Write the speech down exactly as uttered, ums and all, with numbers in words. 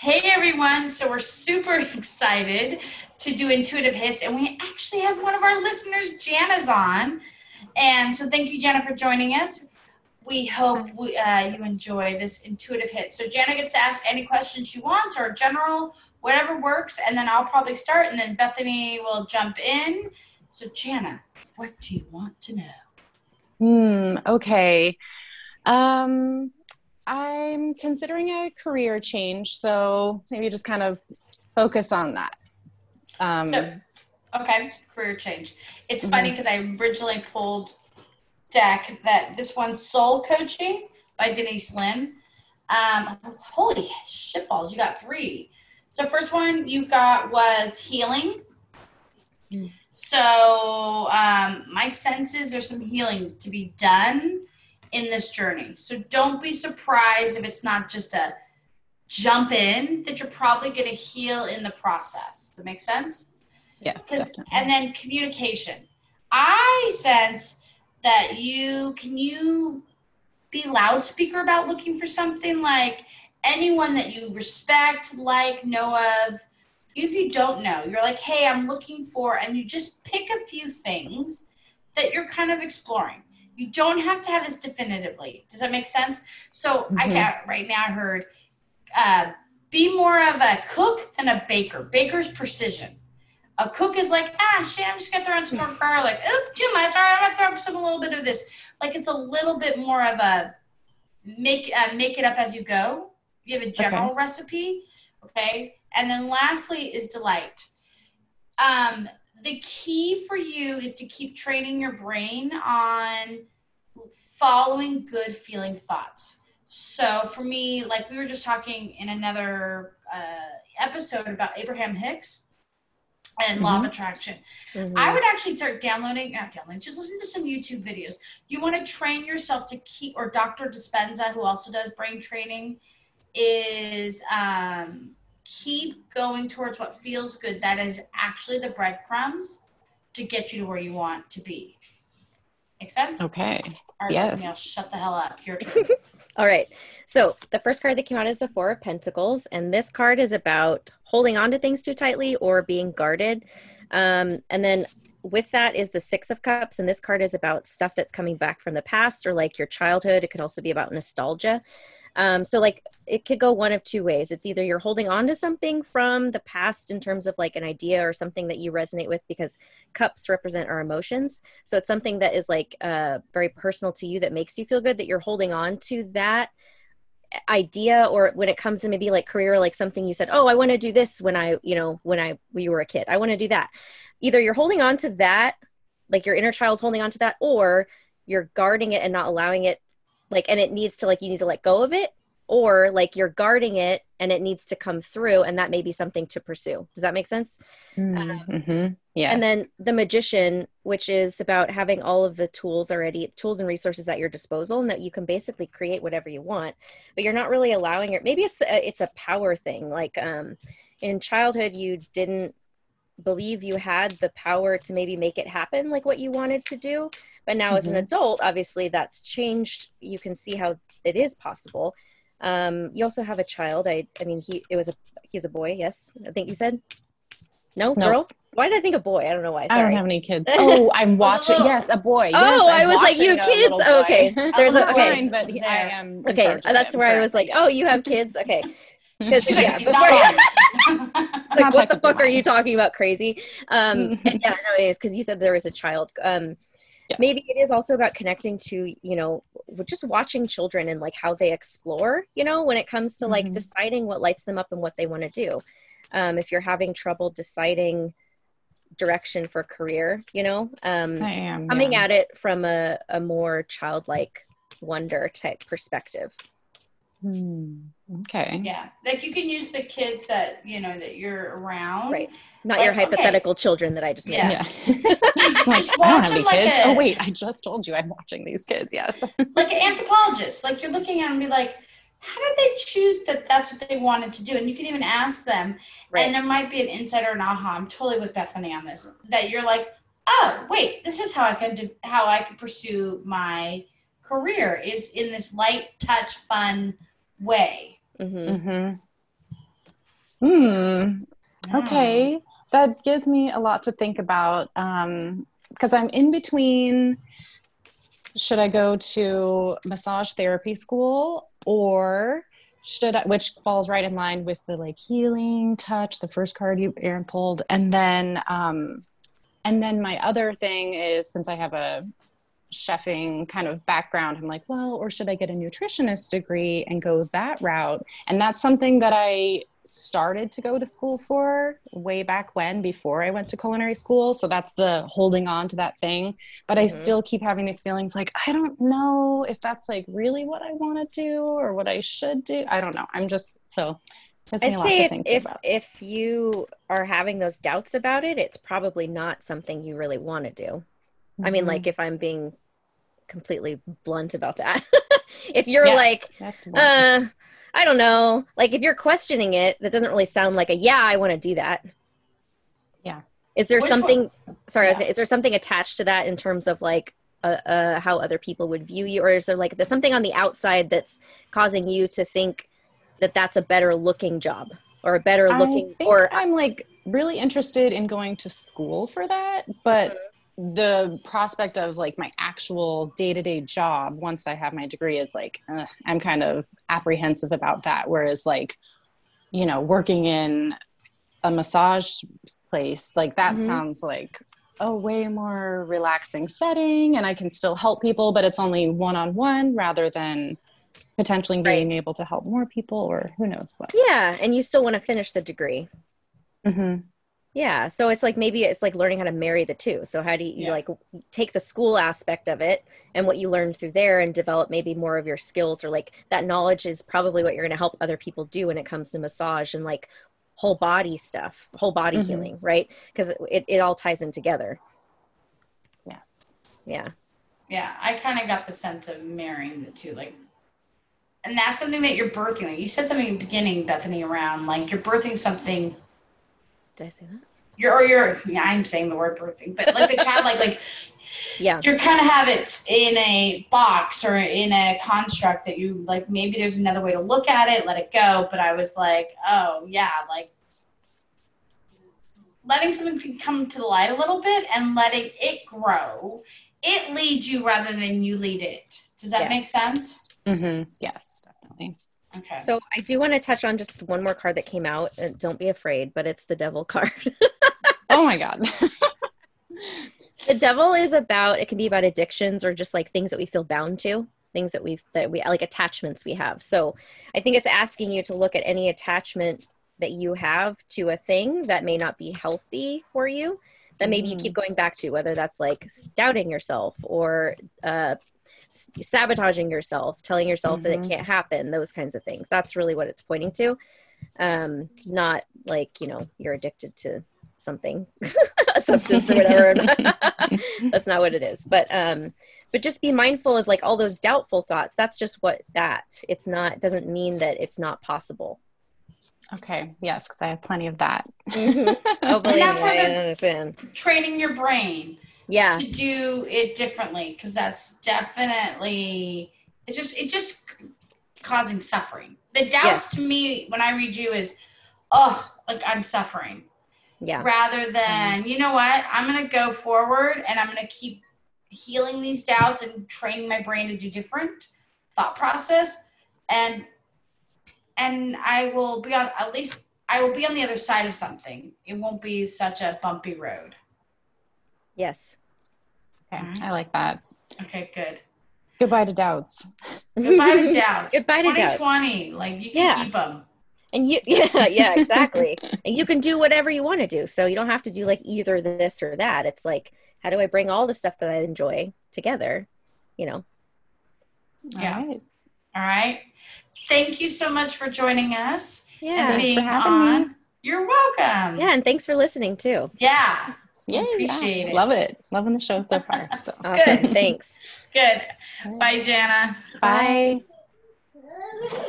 Hey everyone, so we're super excited to do Intuitive Hits, and we actually have one of our listeners, Jana's, on. And so thank you, Jana, for joining us. We hope we, uh, you enjoy this Intuitive Hit. So Jana gets to ask any questions she wants, or general, whatever works, and then I'll probably start, and then Bethany will jump in. So Jana, what do you want to know? Hmm, okay. Um... I'm considering a career change, so maybe just kind of focus on that. Um, so, okay, career change. It's mm-hmm. funny because I originally pulled deck that this one's Soul Coaching by Denise Lynn. Um, holy shitballs, you got three. So first one you got was healing. Mm. So um, my senses, there's some healing to be done in this journey. So don't be surprised if it's not just a jump in, that you're probably going to heal in the process. Does that make sense? Yes, definitely. And then communication. I sense that you, can you be loudspeaker about looking for something? Like anyone that you respect, like, know of, even if you don't know, you're like, hey, I'm looking for, and you just pick a few things that you're kind of exploring. You don't have to have this definitively. Does that make sense? So mm-hmm. I can't, right now I heard, uh, be more of a cook than a baker. Baker's precision. A cook is like, ah, shit, I'm just going to throw in some more garlic. Oop, too much. All right, I'm going to throw up some, a little bit of this. Like it's a little bit more of a make uh, make it up as you go. You have a general okay. recipe. Okay. And then lastly is delight. Um, The key for you is to keep training your brain on following good feeling thoughts. So for me, like we were just talking in another uh, episode about Abraham Hicks and mm-hmm. law of attraction. Mm-hmm. I would actually start downloading, not downloading, just listen to some YouTube videos. You want to train yourself to keep, or Doctor Dispenza, who also does brain training, is... um keep going towards what feels good. That is actually the breadcrumbs to get you to where you want to be. Make sense? Okay. All right, yes. Else, shut the hell up. Your turn. All right. So the first card that came out is the Four of Pentacles. And this card is about holding on to things too tightly or being guarded. Um, and then with that is the Six of Cups. And this card is about stuff that's coming back from the past or like your childhood. It could also be about nostalgia. Um, so like it could go one of two ways. It's either you're holding on to something from the past in terms of like an idea or something that you resonate with, because cups represent our emotions. So it's something that is like uh, very personal to you that makes you feel good, that you're holding on to that idea. Or when it comes to maybe like career, like something you said, oh, I want to do this when I, you know, when I, when you were a kid, I want to do that. Either you're holding on to that, like your inner child's holding on to that, or you're guarding it and not allowing it. Like, and it needs to, like, you need to let go of it, or like you're guarding it and it needs to come through. And that may be something to pursue. Does that make sense? Mm-hmm. Um, yes. And then the Magician, which is about having all of the tools already, tools and resources at your disposal, and that you can basically create whatever you want, but you're not really allowing it. Maybe it's a, it's a power thing. Like um, in childhood, you didn't believe you had the power to maybe make it happen, like what you wanted to do. But now mm-hmm. as an adult, obviously that's changed. You can see how it is possible. Um, you also have a child. I I mean, he, it was a, he's a boy. Yes. I think you said, no, no. girl. Why did I think a boy? I don't know why. Sorry. I don't have any kids. Oh, I'm watching. Little... Yes. A boy. Yes, oh, I'm I was like, you kids. Oh, okay. There's a, okay. Boring, but there. I am okay. That's where I was like, oh, you have kids. Okay. Because yeah, before, like, what the fuck are you talking about? Crazy. Um, and yeah, no, it is. Cause you said there was a child. Um, Yes. Maybe it is also about connecting to, you know, just watching children and like how they explore, you know, when it comes to like mm-hmm. deciding what lights them up and what they want to do. Um, if you're having trouble deciding direction for career, you know, um, I am, coming yeah. at it from a, a more childlike wonder type perspective. Hmm. Okay. Yeah. Like you can use the kids that, you know, that you're around. Right. Not like, your hypothetical okay. children that I just made. Yeah. yeah. just, like, just watch them like a, oh wait, I just told you I'm watching these kids. Yes. Like an anthropologist, like you're looking at them and be like, how did they choose that that's what they wanted to do? And you can even ask them. Right. And there might be an insight or an aha. I'm totally with Bethany on this, that you're like, oh wait, this is how I can do, how I can pursue my career, is in this light touch, fun way. Mm-hmm. Mm-hmm. Hmm. Yeah. Okay. That gives me a lot to think about. Um, because I'm in between, should I go to massage therapy school or should I, which falls right in line with the like healing touch, the first card you Aaron pulled. And then, um, and then my other thing is, since I have a chefing kind of background, I'm like, well, or should I get a nutritionist degree and go that route? And that's something that I started to go to school for way back when, before I went to culinary school. So that's the holding on to that thing. But mm-hmm. I still keep having these feelings like, I don't know if that's like really what I want to do or what I should do. I don't know. I'm just, so it's a lot to if, think if, about. If you are having those doubts about it, it's probably not something you really want to do. I mean, like, if I'm being completely blunt about that, if you're yes, like, uh, I don't know, like, if you're questioning it, that doesn't really sound like a, yeah, I want to do that. Yeah. Is there Which something, one? sorry, yeah. I was gonna, is there something attached to that in terms of like, uh, uh, how other people would view you? Or is there like, there's something on the outside that's causing you to think that that's a better looking job or a better looking, I think or I'm like really interested in going to school for that, but mm-hmm. the prospect of like my actual day-to-day job once I have my degree is like, uh, I'm kind of apprehensive about that. Whereas like, you know, working in a massage place, like that mm-hmm. sounds like a way more relaxing setting and I can still help people, but it's only one-on-one rather than potentially right. being able to help more people or who knows what. Yeah. And you still want to finish the degree. Mm-hmm. Yeah. So it's like, maybe it's like learning how to marry the two. So how do you, yeah. you like take the school aspect of it and what you learned through there and develop maybe more of your skills, or like that knowledge is probably what you're going to help other people do when it comes to massage and like whole body stuff, whole body mm-hmm. healing. Right. Cause it, it all ties in together. Yes. Yeah. Yeah. I kind of got the sense of marrying the two, like, and that's something that you're birthing. Like you said something in the beginning, Bethany, around like you're birthing something. Did I say that? You're, or you're, yeah, I'm saying the word birthing, but like the child, like, like, yeah, you're kind of have it in a box or in a construct that you like, maybe there's another way to look at it, let it go. But I was like, oh yeah, like letting something come to the light a little bit and letting it grow. It leads you rather than you lead it. Does that yes. make sense? Mm-hmm. Yes, definitely. Okay. So I do want to touch on just one more card that came out. Uh, don't be afraid, but it's the devil card. Oh my God. The devil is about, it can be about addictions or just like things that we feel bound to, things that we've, that we like attachments we have. So I think it's asking you to look at any attachment that you have to a thing that may not be healthy for you, that maybe mm. you keep going back to, whether that's like doubting yourself or, uh, sabotaging yourself, telling yourself mm-hmm. that it can't happen, those kinds of things. That's really what it's pointing to. Um, not like, you know, you're addicted to something, a substance or whatever. That's not what it is. But, um, but just be mindful of like all those doubtful thoughts. That's just what that it's not, doesn't mean that it's not possible. Okay. Yes. Cause I have plenty of that. Mm-hmm. Oh, and that's where they're understand. training your brain. Yeah. To do it differently, because that's definitely, it's just, it's just causing suffering. The doubts yes. to me, when I read you is, oh, like I'm suffering. Yeah. Rather than, mm-hmm. you know what, I'm going to go forward and I'm going to keep healing these doubts and training my brain to do different thought process. And, and I will be on, at least I will be on the other side of something. It won't be such a bumpy road. Yes. Okay. I like that. Okay, good. Goodbye to doubts. Goodbye to doubts. Goodbye to doubts. twenty twenty, like you can yeah. keep them. And you, yeah, yeah, exactly. And you can do whatever you want to do. So you don't have to do like either this or that. It's like, how do I bring all the stuff that I enjoy together? You know? Yeah. All right. All right. Thank you so much for joining us. Yeah. And being on. Me. You're welcome. Yeah. And thanks for listening too. Yeah. Yeah, appreciate yeah. it. Love it. Loving the show so far. So. Awesome. Good. Thanks. Good. Bye, Jana. Bye. Bye.